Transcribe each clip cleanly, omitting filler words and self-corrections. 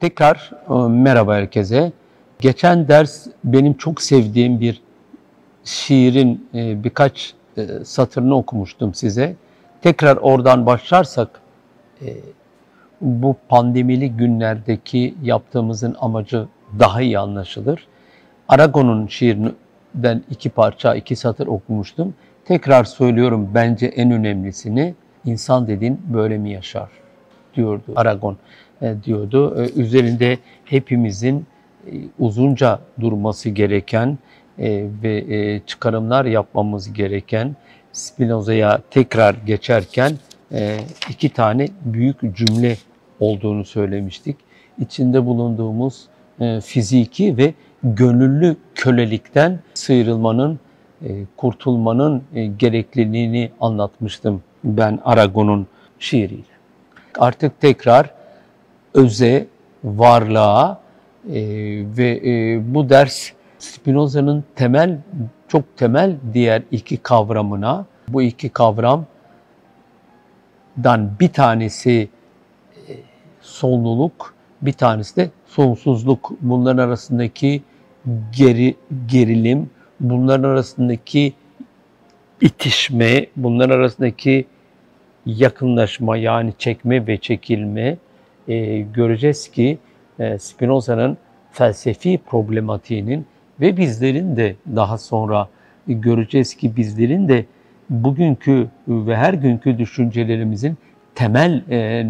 Tekrar merhaba herkese. Geçen ders benim çok sevdiğim bir şiirin birkaç satırını okumuştum size. Tekrar oradan başlarsak bu pandemili günlerdeki yaptığımızın amacı daha iyi anlaşılır. Aragon'un şiirinden iki satır okumuştum. Tekrar söylüyorum, bence en önemlisini, insan dediğin böyle mi yaşar diyordu Aragon. Üzerinde hepimizin uzunca durması gereken ve çıkarımlar yapmamız gereken, Spinoza'ya tekrar geçerken iki tane büyük cümle olduğunu söylemiştik. İçinde bulunduğumuz fiziki ve gönüllü kölelikten sıyrılmanın, kurtulmanın gerekliliğini anlatmıştım ben Aragon'un şiiriyle. Artık tekrar öze, varlığa ve bu ders Spinoza'nın çok temel diğer iki kavramına, bu iki kavramdan bir tanesi sonluluk, bir tanesi de sonsuzluk. Bunların arasındaki gerilim, bunların arasındaki itişme, bunların arasındaki yakınlaşma, yani çekme ve çekilme. Göreceğiz ki Spinoza'nın felsefi problematiğinin ve bizlerin de daha sonra göreceğiz ki bizlerin de bugünkü ve her günkü düşüncelerimizin temel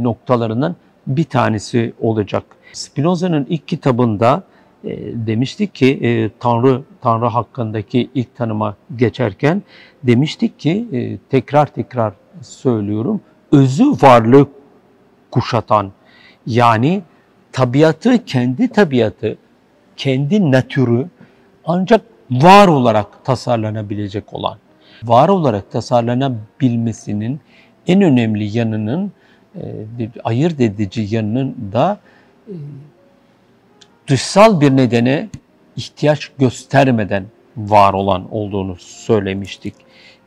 noktalarından bir tanesi olacak. Spinoza'nın ilk kitabında demiştik ki Tanrı hakkındaki ilk tanıma geçerken demiştik ki tekrar söylüyorum, özü varlığı kuşatan, yani tabiatı, kendi natürü ancak var olarak tasarlanabilecek olan, var olarak tasarlanabilmesinin en önemli yanının, ayırt edici yanının da dışsal bir nedene ihtiyaç göstermeden var olan olduğunu söylemiştik.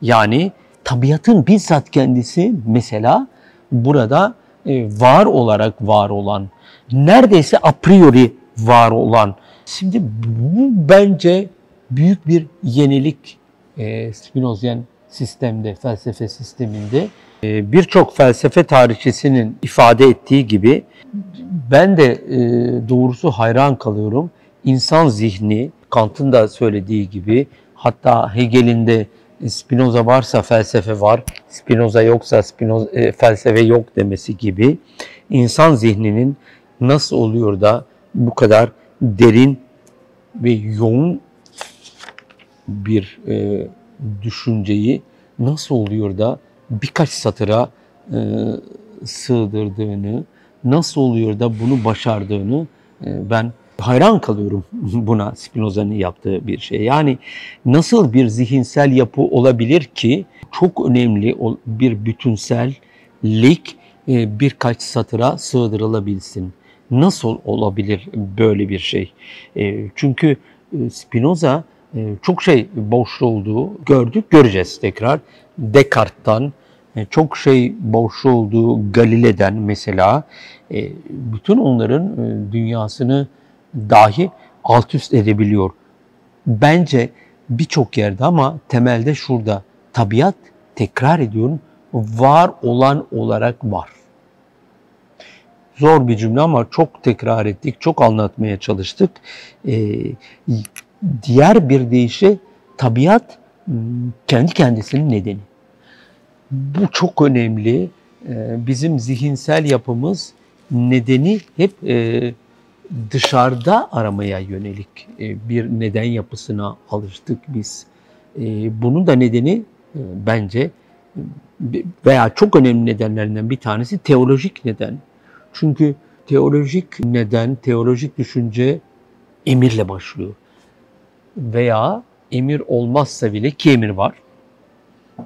Yani tabiatın bizzat kendisi mesela burada var olarak var olan, neredeyse a priori var olan. Şimdi bu bence büyük bir yenilik Spinozian sistemde, felsefe sisteminde. Birçok felsefe tarihçisinin ifade ettiği gibi ben de doğrusu hayran kalıyorum. İnsan zihni, Kant'ın da söylediği gibi, hatta Hegel'in de Spinoza varsa felsefe var, Spinoza yoksa felsefe yok demesi gibi, insan zihninin nasıl oluyor da bu kadar derin ve yoğun bir düşünceyi nasıl oluyor da birkaç satıra sığdırdığını, nasıl oluyor da bunu başardığını ben hayran kalıyorum buna, Spinoza'nın yaptığı bir şey. Yani nasıl bir zihinsel yapı olabilir ki çok önemli bir bütünsellik birkaç satıra sığdırılabilsin? Nasıl olabilir böyle bir şey? Çünkü Spinoza çok şey boş olduğu gördük, göreceğiz tekrar. Descartes'tan çok şey boş olduğu, Galile'den mesela, bütün onların dünyasını dahi alt üst edebiliyor. Bence birçok yerde, ama temelde şurada, tabiat, tekrar ediyorum, var olan olarak var. Zor bir cümle ama çok tekrar ettik, çok anlatmaya çalıştık. Diğer bir deyişi, tabiat kendi kendisinin nedeni. Bu çok önemli. Bizim zihinsel yapımız nedeni hep dışarıda aramaya yönelik bir neden yapısına alıştık biz. Bunun da nedeni bence, veya çok önemli nedenlerinden bir tanesi, teolojik neden. Çünkü teolojik neden, teolojik düşünce emirle başlıyor. Veya emir olmazsa bile, ki emir var,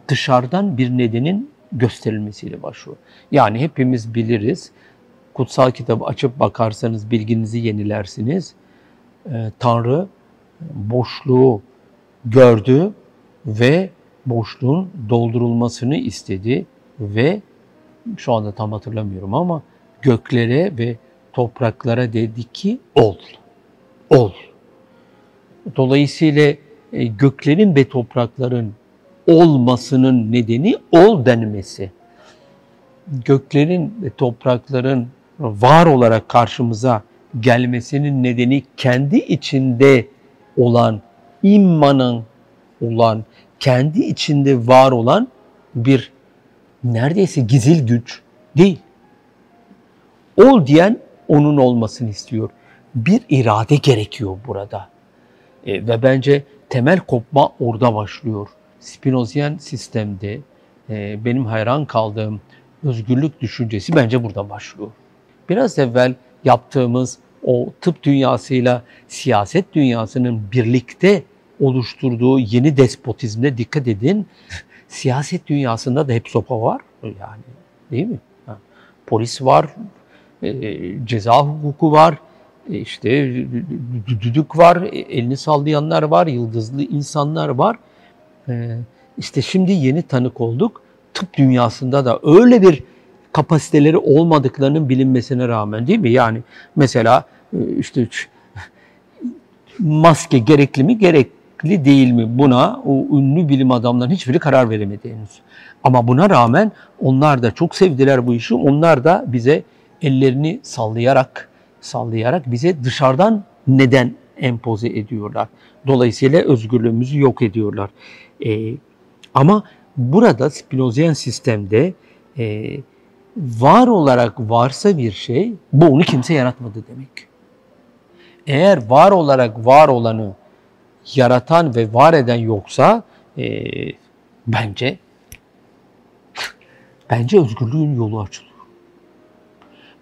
dışarıdan bir nedenin gösterilmesiyle başlıyor. Yani hepimiz biliriz, kutsal kitabı açıp bakarsanız bilginizi yenilersiniz. Tanrı boşluğu gördü ve boşluğun doldurulmasını istedi ve şu anda tam hatırlamıyorum ama göklere ve topraklara dedi ki ol, ol. Dolayısıyla göklerin ve toprakların olmasının nedeni ol denmesi. Göklerin ve toprakların var olarak karşımıza gelmesinin nedeni kendi içinde olan, immanın olan, kendi içinde var olan bir neredeyse gizil güç değil. Ol diyen onun olmasını istiyor. Bir irade gerekiyor burada. Ve bence temel kopma orada başlıyor. Spinozian sistemde benim hayran kaldığım özgürlük düşüncesi bence burada başlıyor. Biraz evvel yaptığımız o tıp dünyasıyla siyaset dünyasının birlikte oluşturduğu yeni despotizmde dikkat edin. Siyaset dünyasında da hep sopa var yani, değil mi? Ha. Polis var, ceza hukuku var, işte düdük var, elini sallayanlar var, yıldızlı insanlar var. İşte şimdi yeni tanık olduk. Tıp dünyasında da öyle bir kapasiteleri olmadıklarının bilinmesine rağmen, değil mi? Yani mesela işte maske gerekli mi, gerekli değil mi? Buna o ünlü bilim adamların hiçbiri karar veremedi henüz. Ama buna rağmen onlar da çok sevdiler bu işi. Onlar da bize ellerini sallayarak bize dışarıdan neden empoze ediyorlar. Dolayısıyla özgürlüğümüzü yok ediyorlar. Ama burada Spinozian sistemde var olarak varsa bir şey, bu onu kimse yaratmadı demek. Eğer var olarak var olanı yaratan ve var eden yoksa bence özgürlüğün yolu açılıyor.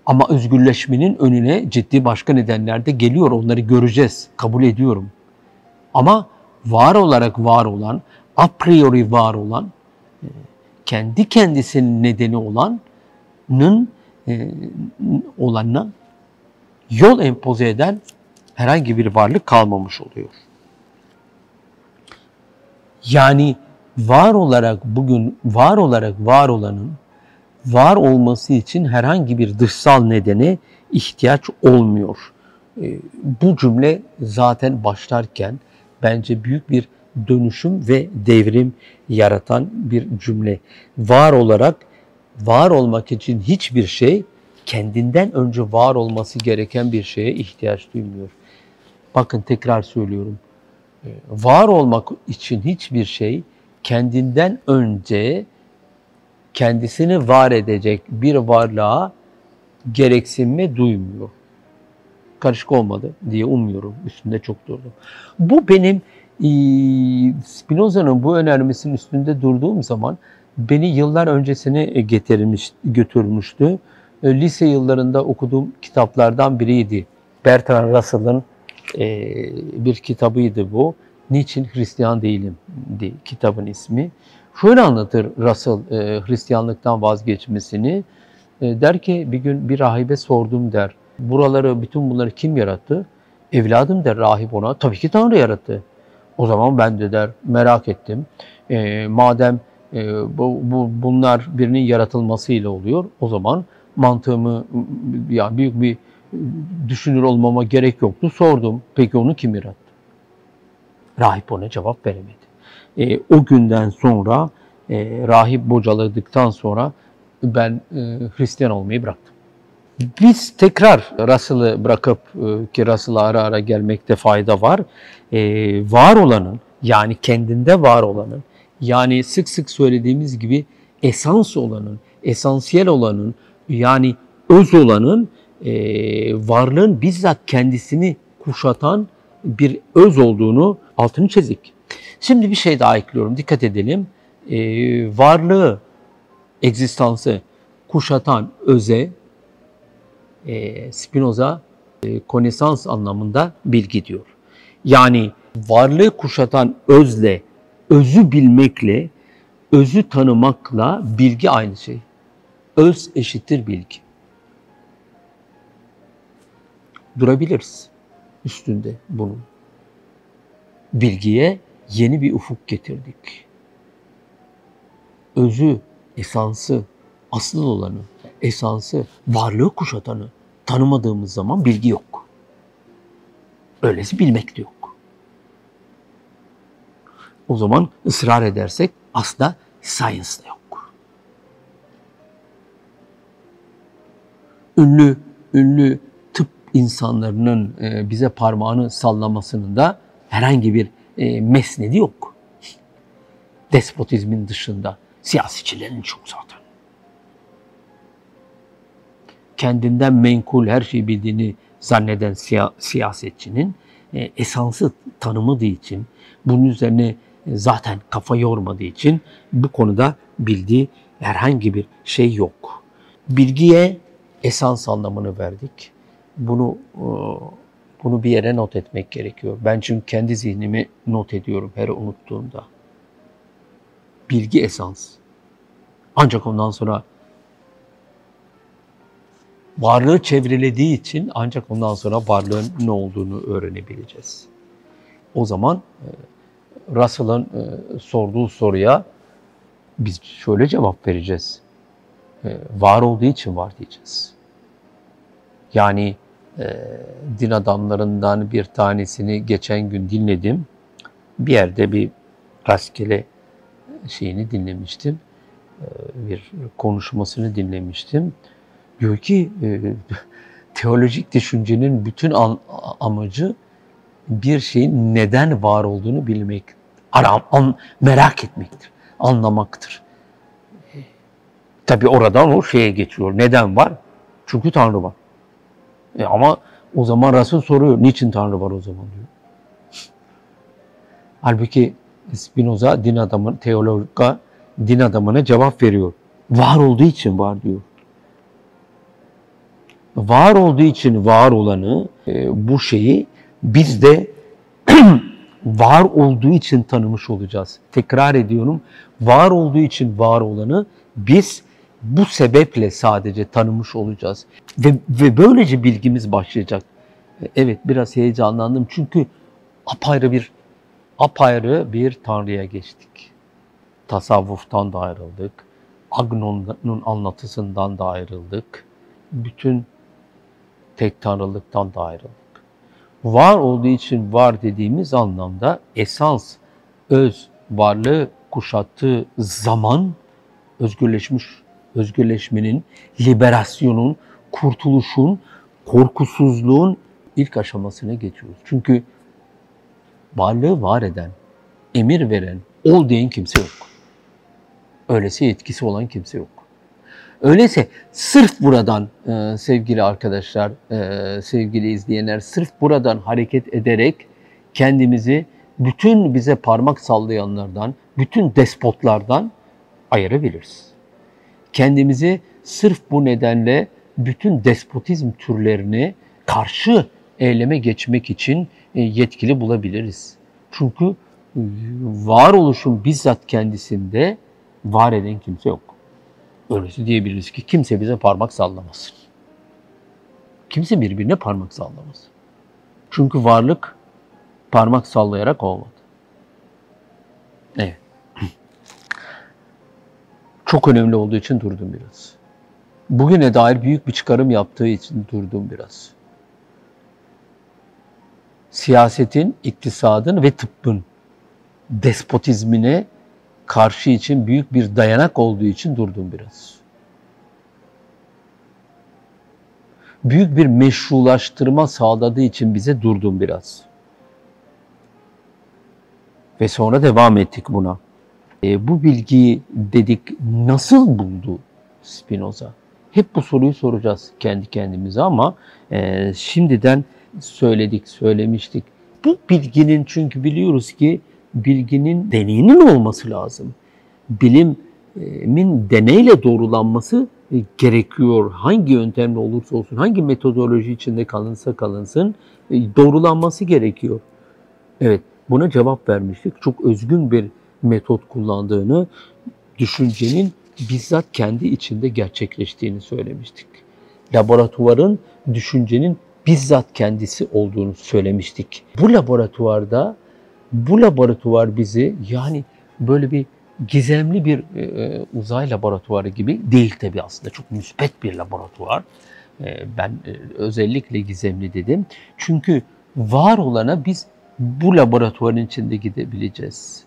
Ama özgürleşmenin önüne ciddi başka nedenler de geliyor. Onları göreceğiz. Kabul ediyorum. Ama var olarak var olan, a priori var olan, kendi kendisinin nedeni olanın olanına yol empoze eden herhangi bir varlık kalmamış oluyor. Yani var olarak bugün var olarak var olanın var olması için herhangi bir dışsal nedene ihtiyaç olmuyor. Bu cümle zaten başlarken bence büyük bir dönüşüm ve devrim yaratan bir cümle. Var olarak var olmak için hiçbir şey kendinden önce var olması gereken bir şeye ihtiyaç duymuyor. Bakın tekrar söylüyorum. Var olmak için hiçbir şey kendinden önce kendisini var edecek bir varlığa gereksinme duymuyor. Karışık olmadı diye umuyorum. Üstünde çok durdum. Bu benim Spinoza'nın bu önermesinin üstünde durduğum zaman beni yıllar öncesine götürmüştü. Lise yıllarında okuduğum kitaplardan biriydi. Bertrand Russell'ın bir kitabıydı bu. Niçin Hristiyan Değilim diye kitabın ismi. Şöyle anlatır Russell Hristiyanlıktan vazgeçmesini. Der ki bir gün bir rahibe sordum der. Buraları, bütün bunları kim yarattı? Evladım der rahip ona. Tabii ki Tanrı yarattı. O zaman ben de der merak ettim. Madem bunlar birinin yaratılmasıyla oluyor, o zaman mantığımı yani büyük bir düşünür olmama gerek yoktu. Sordum. Peki onu kim yarattı? Rahip ona cevap veremedi. O günden sonra rahip bocaladıktan sonra ben Hristiyan olmayı bıraktım. Biz tekrar Russell'ı bırakıp ki Russell'a ara ara gelmekte fayda var. Var olanın yani kendinde var olanın yani sık sık söylediğimiz gibi esans olanın, esansiyel olanın yani öz olanın varlığın bizzat kendisini kuşatan bir öz olduğunu altını çizik. Şimdi bir şey daha ekliyorum. Dikkat edelim. Varlığı, egzistansı kuşatan öze Spinoza konesans anlamında bilgi diyor. Yani varlığı kuşatan özle, özü bilmekle, özü tanımakla bilgi aynı şey. Öz eşittir bilgi. Durabiliriz üstünde bunun. Bilgiye yeni bir ufuk getirdik. Özü, esansı, asıl olanı, esansı, varlığı kuşatanı tanımadığımız zaman bilgi yok. Öylesi bilmek de yok. O zaman ısrar edersek aslında science da yok. Ünlü tıp insanlarının bize parmağını sallamasının da herhangi bir mesnedi yok. Despotizmin dışında siyasetçilerin çok zaten. Kendinden menkul her şeyi bildiğini zanneden siyasetçinin esansı tanımadığı için, bunun üzerine zaten kafa yormadığı için bu konuda bildiği herhangi bir şey yok. Bilgiye esans anlamını verdik. Bunu bir yere not etmek gerekiyor. Ben çünkü kendi zihnimi not ediyorum her unuttuğumda. Bilgi esans. Ancak ondan sonra varlığı çevrelediği için ancak ondan sonra varlığın ne olduğunu öğrenebileceğiz. O zaman Russell'ın sorduğu soruya biz şöyle cevap vereceğiz. Var olduğu için var diyeceğiz. Yani din adamlarından bir tanesini geçen gün dinledim. Bir yerde bir rastgele şeyini dinlemiştim. Bir konuşmasını dinlemiştim. Diyor ki teolojik düşüncenin bütün amacı bir şeyin neden var olduğunu bilmek, merak etmektir, anlamaktır. Tabii oradan o şeye geçiyor. Neden var? Çünkü Tanrı var. Ama o zaman Resul soruyor, niçin Tanrı var o zaman diyor. Halbuki Spinoza teologa, din adamına cevap veriyor. Var olduğu için var diyor. Var olduğu için var olanı, bu şeyi biz de var olduğu için tanımış olacağız. Tekrar ediyorum, var olduğu için var olanı biz bu sebeple sadece tanımış olacağız. Ve böylece bilgimiz başlayacak. Evet, biraz heyecanlandım çünkü apayrı bir Tanrı'ya geçtik. Tasavvuftan da ayrıldık, Agnon'un anlatısından da ayrıldık, bütün tek tanrılıktan da ayrıldık. Var olduğu için var dediğimiz anlamda esans, öz, varlığı kuşattığı zaman özgürleşmenin, liberasyonun, kurtuluşun, korkusuzluğun ilk aşamasına geçiyoruz. Çünkü varlığı var eden, emir veren, ol diyen kimse yok. Öyleyse etkisi olan kimse yok. Öyleyse sırf buradan sevgili arkadaşlar, sevgili izleyenler, sırf buradan hareket ederek kendimizi bütün bize parmak sallayanlardan, bütün despotlardan ayırabiliriz. Kendimizi sırf bu nedenle bütün despotizm türlerini karşı eyleme geçmek için yetkili bulabiliriz. Çünkü varoluşun bizzat kendisinde var eden kimse yok. Öyleyse diyebiliriz ki kimse bize parmak sallamasın. Kimse birbirine parmak sallamasın. Çünkü varlık parmak sallayarak olmadı. Evet. Çok önemli olduğu için durdum biraz. Bugüne dair büyük bir çıkarım yaptığı için durdum biraz. Siyasetin, iktisadın ve tıbbın despotizmine karşı için büyük bir dayanak olduğu için durdum biraz. Büyük bir meşrulaştırma sağladığı için bize durdum biraz. Ve sonra devam ettik buna. Bu bilgiyi dedik nasıl buldu Spinoza? Hep bu soruyu soracağız kendi kendimize ama şimdiden söylemiştik. Bu bilginin çünkü biliyoruz ki bilginin deneyinin olması lazım. Bilimin deneyle doğrulanması gerekiyor. Hangi yöntemle olursa olsun, hangi metodoloji içinde kalınsa kalınsın doğrulanması gerekiyor. Evet, buna cevap vermiştik. Çok özgün bir metot kullandığını, düşüncenin bizzat kendi içinde gerçekleştiğini söylemiştik. Laboratuvarın düşüncenin bizzat kendisi olduğunu söylemiştik. Bu laboratuvar bizi, yani böyle bir gizemli bir uzay laboratuvarı gibi değil tabii aslında. Çok müspet bir laboratuvar. Ben özellikle gizemli dedim. Çünkü var olana biz bu laboratuvarın içinde gidebileceğiz.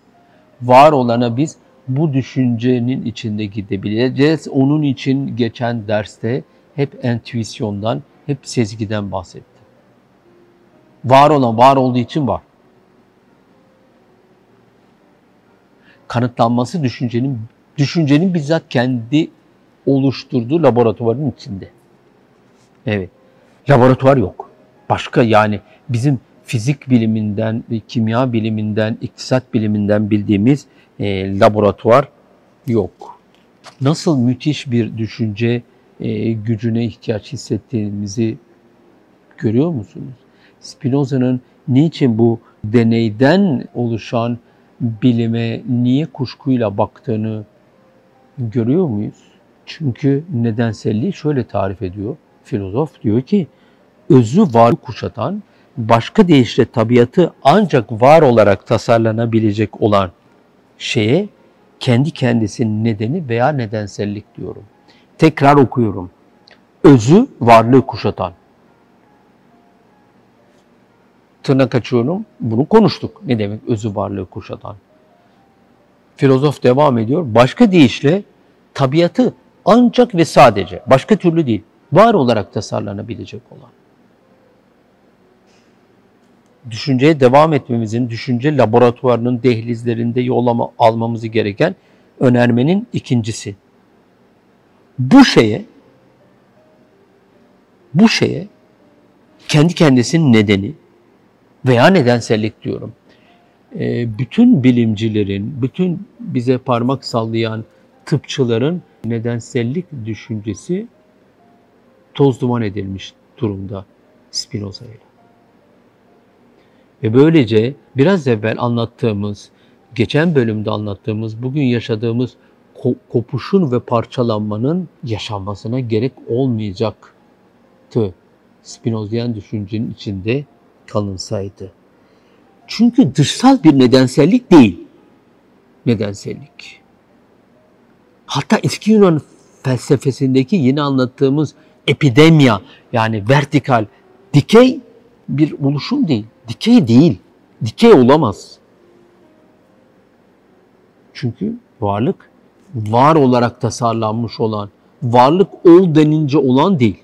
Var olana biz bu düşüncenin içinde gidebileceğiz. Onun için geçen derste hep entüisyondan, hep sezgiden bahsettim. Var olan var olduğu için var. Kanıtlanması düşüncenin bizzat kendi oluşturduğu laboratuvarın içinde. Evet, laboratuvar yok. Başka, yani bizim fizik biliminden, kimya biliminden, iktisat biliminden bildiğimiz laboratuvar yok. Nasıl müthiş bir düşünce gücüne ihtiyaç hissettiğimizi görüyor musunuz? Spinoza'nın niçin bu deneyden oluşan bilime niye kuşkuyla baktığını görüyor muyuz? Çünkü nedenselliği şöyle tarif ediyor filozof, diyor ki özü varlığı kuşatan, başka deyişle tabiatı ancak var olarak tasarlanabilecek olan şeye kendi kendisinin nedeni veya nedensellik diyorum. Tekrar okuyorum. Özü varlığı kuşatan. Tırnak açıyorum. Bunu konuştuk. Ne demek özü varlığı kuşatan? Filozof devam ediyor. Başka deyişle tabiatı ancak ve sadece, başka türlü değil, var olarak tasarlanabilecek olan. Düşünceye devam etmemizin, düşünce laboratuvarının dehlizlerinde yol almamızı gereken önermenin ikincisi. Bu şeye kendi kendisinin nedeni veya nedensellik diyorum. Bütün bilimcilerin, bütün bize parmak sallayan tıpçıların nedensellik düşüncesi toz duman edilmiş durumda Spinoza ile. Ve böylece biraz evvel anlattığımız, geçen bölümde anlattığımız, bugün yaşadığımız kopuşun ve parçalanmanın yaşanmasına gerek olmayacaktı Spinozayan düşüncenin içinde kalınsaydı. Çünkü dışsal bir nedensellik değil. Nedensellik. Hatta eski Yunan felsefesindeki yeni anlattığımız epidemya, yani vertikal, dikey bir oluşum değil. Dikey değil. Dikey olamaz. Çünkü varlık, var olarak tasarlanmış olan, varlık ol denince olan değil.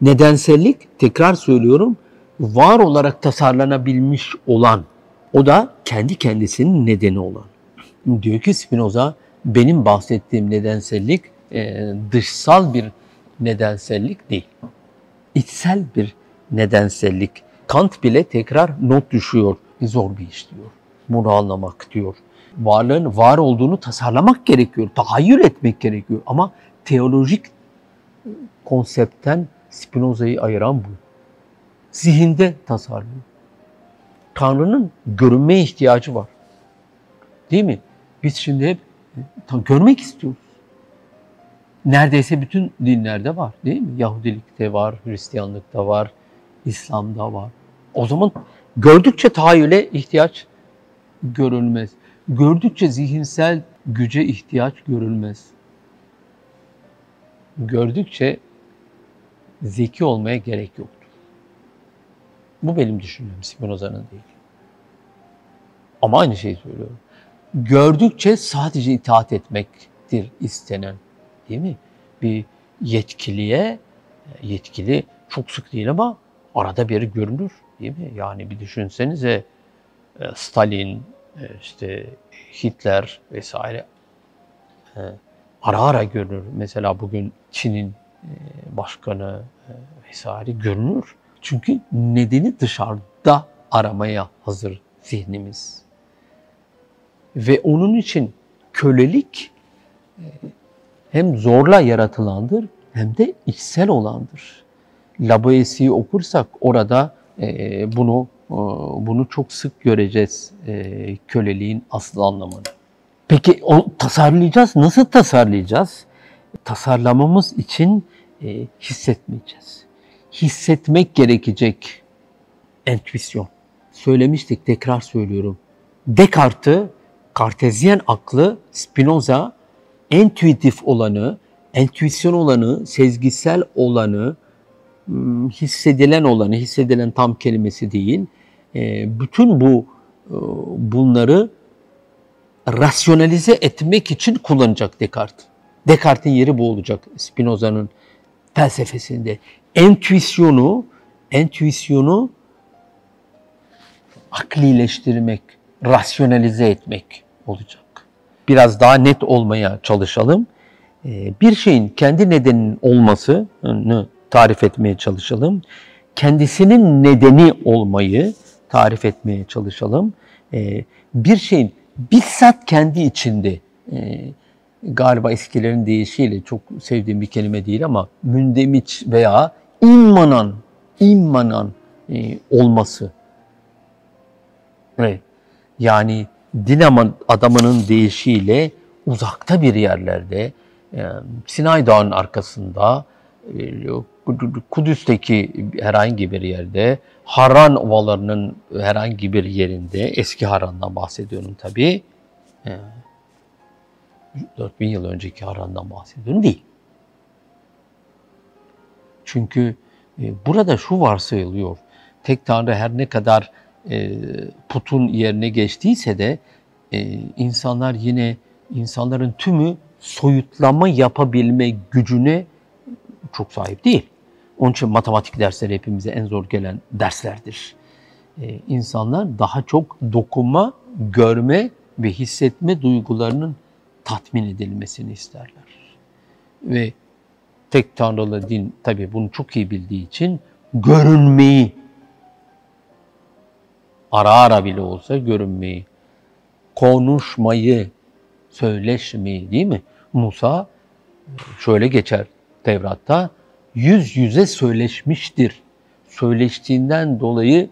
Nedensellik, tekrar söylüyorum, var olarak tasarlanabilmiş olan, o da kendi kendisinin nedeni olan. Diyor ki Spinoza, benim bahsettiğim nedensellik dışsal bir nedensellik değil. İçsel bir nedensellik. Kant bile tekrar not düşüyor. Zor bir iş diyor. Bunu anlamak diyor. Varlığın var olduğunu tasarlamak gerekiyor. Tahayyül etmek gerekiyor. Ama teolojik konseptten Spinoza'yı ayıran bu. Zihinde tasarlıyor. Tanrı'nın görünmeye ihtiyacı var. Değil mi? Biz şimdi hep görmek istiyoruz. Neredeyse bütün dinlerde var, değil mi? Yahudilikte var, Hristiyanlıkta var, İslam'da var. O zaman gördükçe tahayyüle ihtiyaç görülmez. Gördükçe zihinsel güce ihtiyaç görülmez. Gördükçe zeki olmaya gerek yoktur. Bu benim düşüncem, Spinoza'nın değil. Ama aynı şeyi söylüyorum. Gördükçe sadece itaat etmektir istenen. Değil mi? Bir yetkili çok sık değil ama arada biri görünür. Değil mi? Yani bir düşünsenize Stalin, işte Hitler vesaire ara ara görünür. Mesela bugün Çin'in başkanı vesaire görünür. Çünkü nedeni dışarıda aramaya hazır zihnimiz. Ve onun için kölelik hem zorla yaratılandır hem de içsel olandır. Laboesi'yi okursak orada bunu çok sık göreceğiz, köleliğin asıl anlamını. Peki tasarlayacağız. Nasıl tasarlayacağız? Tasarlamamız için hissetmeyeceğiz. Hissetmek gerekecek. Entüisyon. Söylemiştik, tekrar söylüyorum. Descartes'i, Kartezyen aklı, Spinoza entüitif olanı, entüisyon olanı, sezgisel olanı, hissedilen olanı, hissedilen tam kelimesi değil, bütün bunları rasyonalize etmek için kullanacak Descartes. Descartes'in yeri bu olacak Spinoza'nın felsefesinde. Entüisyonu aklileştirmek, rasyonalize etmek olacak. Biraz daha net olmaya çalışalım. Bir şeyin kendi nedeninin olmasını tarif etmeye çalışalım. Kendisinin nedeni olmayı tarif etmeye çalışalım. Bir şeyin bizzat kendi içinde, galiba eskilerin deyişiyle çok sevdiğim bir kelime değil ama mündemiç veya immanan olması. Evet. Yani din adamının deyişiyle uzakta bir yerlerde, Sinay Dağı'nın arkasında, Kudüs'teki herhangi bir yerde, Harran ovalarının herhangi bir yerinde, eski Harran'dan bahsediyorum tabii, 4000 yıl önceki Harran'dan bahsediyorum değil. Çünkü burada şu varsayılıyor, tek tanrı her ne kadar putun yerine geçtiyse de insanların tümü soyutlama yapabilme gücüne çok sahip değil. Onun için matematik dersleri hepimize en zor gelen derslerdir. İnsanlar daha çok dokunma, görme ve hissetme duygularının tatmin edilmesini isterler. Ve tek tanrılı din tabii bunu çok iyi bildiği için görünmeyi, ara bile olsa görünmeyi, konuşmayı, söyleşmeyi, değil mi? Musa şöyle geçer Tevrat'ta, yüz yüze söyleşmiştir. Söyleştiğinden dolayı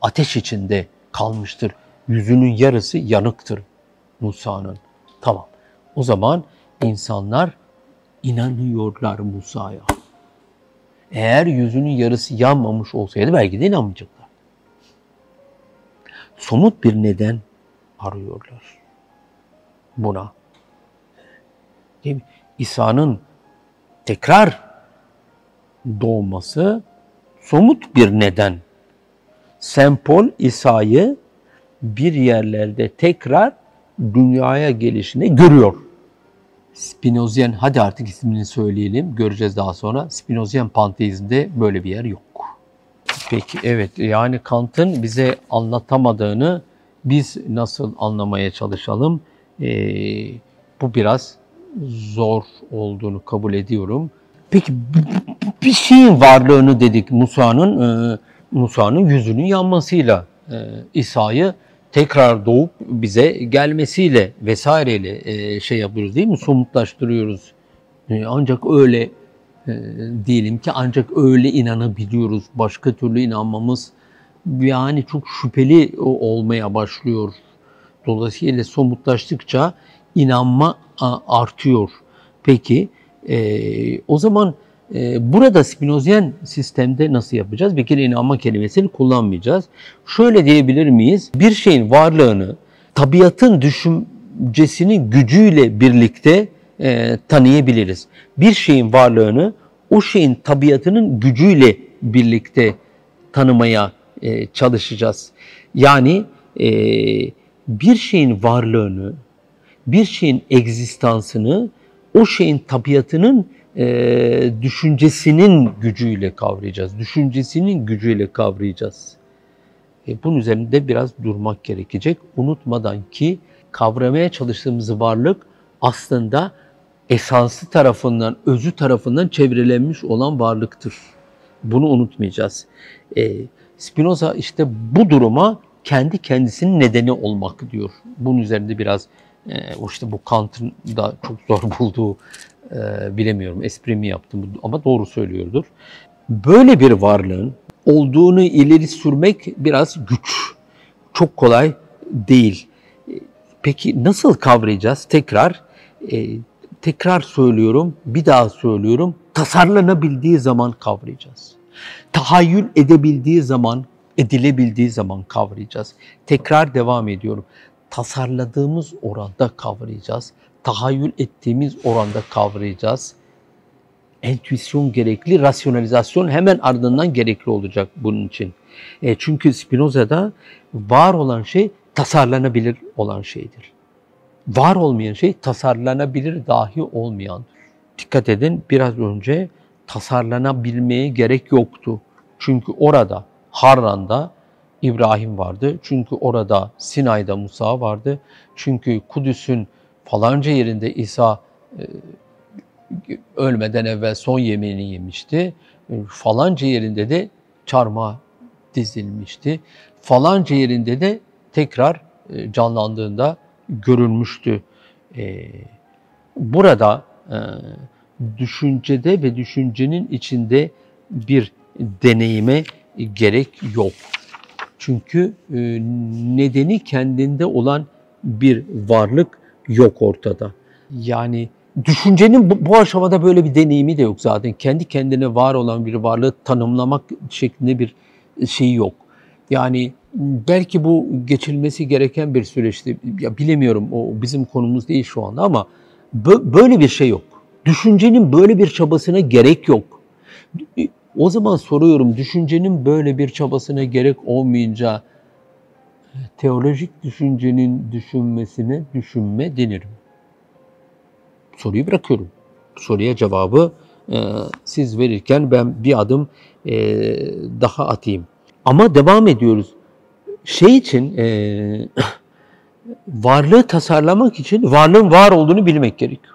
ateş içinde kalmıştır. Yüzünün yarısı yanıktır Musa'nın. Tamam. O zaman insanlar inanıyorlar Musa'ya. Eğer yüzünün yarısı yanmamış olsaydı belki de inanmayacaklar. Somut bir neden arıyorlar buna. Değil mi? İsa'nın tekrar doğması somut bir neden. Saint Paul İsa'yı bir yerlerde tekrar dünyaya gelişine görüyor. Spinozian, hadi artık ismini söyleyelim, göreceğiz daha sonra. Spinozian panteizmde böyle bir yer yok. Peki, evet, yani Kant'ın bize anlatamadığını biz nasıl anlamaya çalışalım? Bu biraz zor olduğunu kabul ediyorum. Peki bir şeyin varlığını dedik Musa'nın yüzünün yanmasıyla, İsa'yı tekrar doğup bize gelmesiyle vesaireyle şey yapıyoruz, değil mi? Somutlaştırıyoruz. Ancak öyle diyelim ki ancak öyle inanabiliyoruz. Başka türlü inanmamız yani çok şüpheli olmaya başlıyor. Dolayısıyla somutlaştıkça inanma artıyor. Peki o zaman burada Spinozian sistemde nasıl yapacağız? Bir kere inanma kelimesini kullanmayacağız. Şöyle diyebilir miyiz? Bir şeyin varlığını tabiatın düşüncesinin gücüyle birlikte tanıyabiliriz. Bir şeyin varlığını o şeyin tabiatının gücüyle birlikte tanımaya çalışacağız. Yani bir şeyin varlığını, bir şeyin egzistansını o şeyin tabiatının düşüncesinin gücüyle kavrayacağız. Bunun üzerinde biraz durmak gerekecek. Unutmadan ki kavramaya çalıştığımız varlık aslında esansı tarafından, özü tarafından çevrelenmiş olan varlıktır. Bunu unutmayacağız. Spinoza işte bu duruma kendi kendisinin nedeni olmak diyor. Bunun üzerinde biraz işte bu Kant'ın da çok zor bulduğu, bilemiyorum espri mi yaptım ama doğru söylüyordur. Böyle bir varlığın olduğunu ileri sürmek biraz güç. Çok kolay değil. Peki nasıl kavrayacağız? Tekrar söylüyorum, bir daha söylüyorum. Tasarlanabildiği zaman kavrayacağız. Tahayyül edebildiği zaman, edilebildiği zaman kavrayacağız. Tekrar devam ediyorum. Tasarladığımız oranda kavrayacağız. Tahayyül ettiğimiz oranda kavrayacağız. entüisyon gerekli, rasyonalizasyon hemen ardından gerekli olacak bunun için. Çünkü Spinoza'da var olan şey tasarlanabilir olan şeydir. Var olmayan şey tasarlanabilir dahi olmayandır. Dikkat edin, biraz önce tasarlanabilmeye gerek yoktu. Çünkü orada Harran'da İbrahim vardı. Çünkü orada Sinay'da Musa vardı. Çünkü Kudüs'ün falanca yerinde İsa ölmeden evvel son yemeğini yemişti. Falanca yerinde de çarmıha dizilmişti. Falanca yerinde de tekrar canlandığında görülmüştü. Burada düşüncede ve düşüncenin içinde bir deneyime gerek yok. Çünkü nedeni kendinde olan bir varlık yok ortada. Yani düşüncenin bu aşamada böyle bir deneyimi de yok zaten. Kendi kendine var olan bir varlığı tanımlamak şeklinde bir şey yok. Yani belki bu geçilmesi gereken bir süreçti. Ya bilemiyorum, o bizim konumuz değil şu anda ama böyle bir şey yok. Düşüncenin böyle bir çabasına gerek yok. O zaman soruyorum, düşüncenin böyle bir çabasına gerek olmayınca teolojik düşüncenin düşünmesine düşünme denir mi? Soruyu bırakıyorum. Soruya cevabı siz verirken ben bir adım daha atayım. Ama devam ediyoruz. Şey için, varlığı tasarlamak için varlığın var olduğunu bilmek gerekiyor.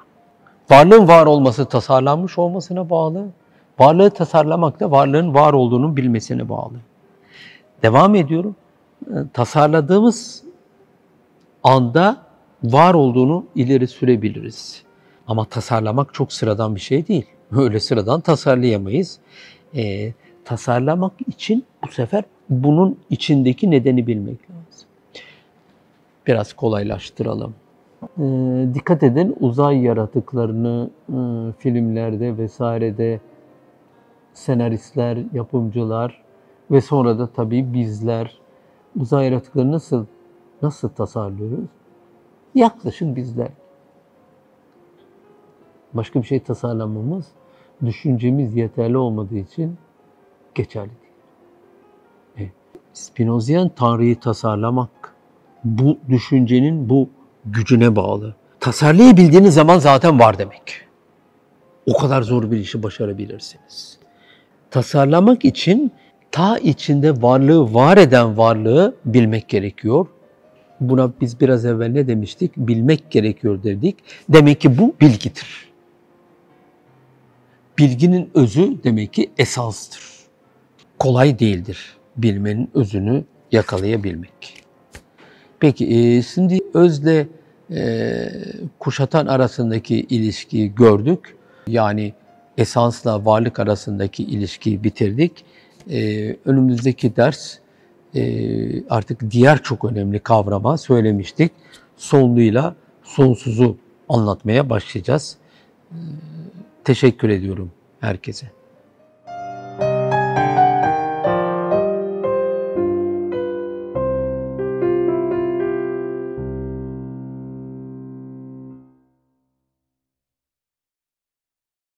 Varlığın var olması tasarlanmış olmasına bağlı. Varlığı tasarlamak da varlığın var olduğunu bilmesine bağlı. Devam ediyorum. Tasarladığımız anda var olduğunu ileri sürebiliriz. Ama tasarlamak çok sıradan bir şey değil. Öyle sıradan tasarlayamayız. Tasarlamak için bu sefer bunun içindeki nedeni bilmek lazım. Biraz kolaylaştıralım. Dikkat edin, uzay yaratıklarını filmlerde vesairede senaristler, yapımcılar ve sonra da tabii bizler uzay yaratıklarını nasıl tasarlıyoruz? Yaklaşık bizler. Başka bir şey tasarlamamız, düşüncemiz yeterli olmadığı için geçerli değil. Spinozian Tanrı'yı tasarlamak bu düşüncenin bu gücüne bağlı. Tasarlayabildiğiniz zaman zaten var demek. O kadar zor bir işi başarabilirsiniz. Tasarlamak için ta içinde varlığı var eden varlığı bilmek gerekiyor. Buna biz biraz evvel ne demiştik? Bilmek gerekiyor dedik. Demek ki bu bilgidir. Bilginin özü demek ki esanstır. Kolay değildir bilmenin özünü yakalayabilmek. Peki şimdi özle kuşatan arasındaki ilişkiyi gördük. Yani esansla varlık arasındaki ilişkiyi bitirdik. Önümüzdeki ders artık diğer çok önemli kavrama, söylemiştik, sonluyla sonsuzu anlatmaya başlayacağız. Teşekkür ediyorum herkese.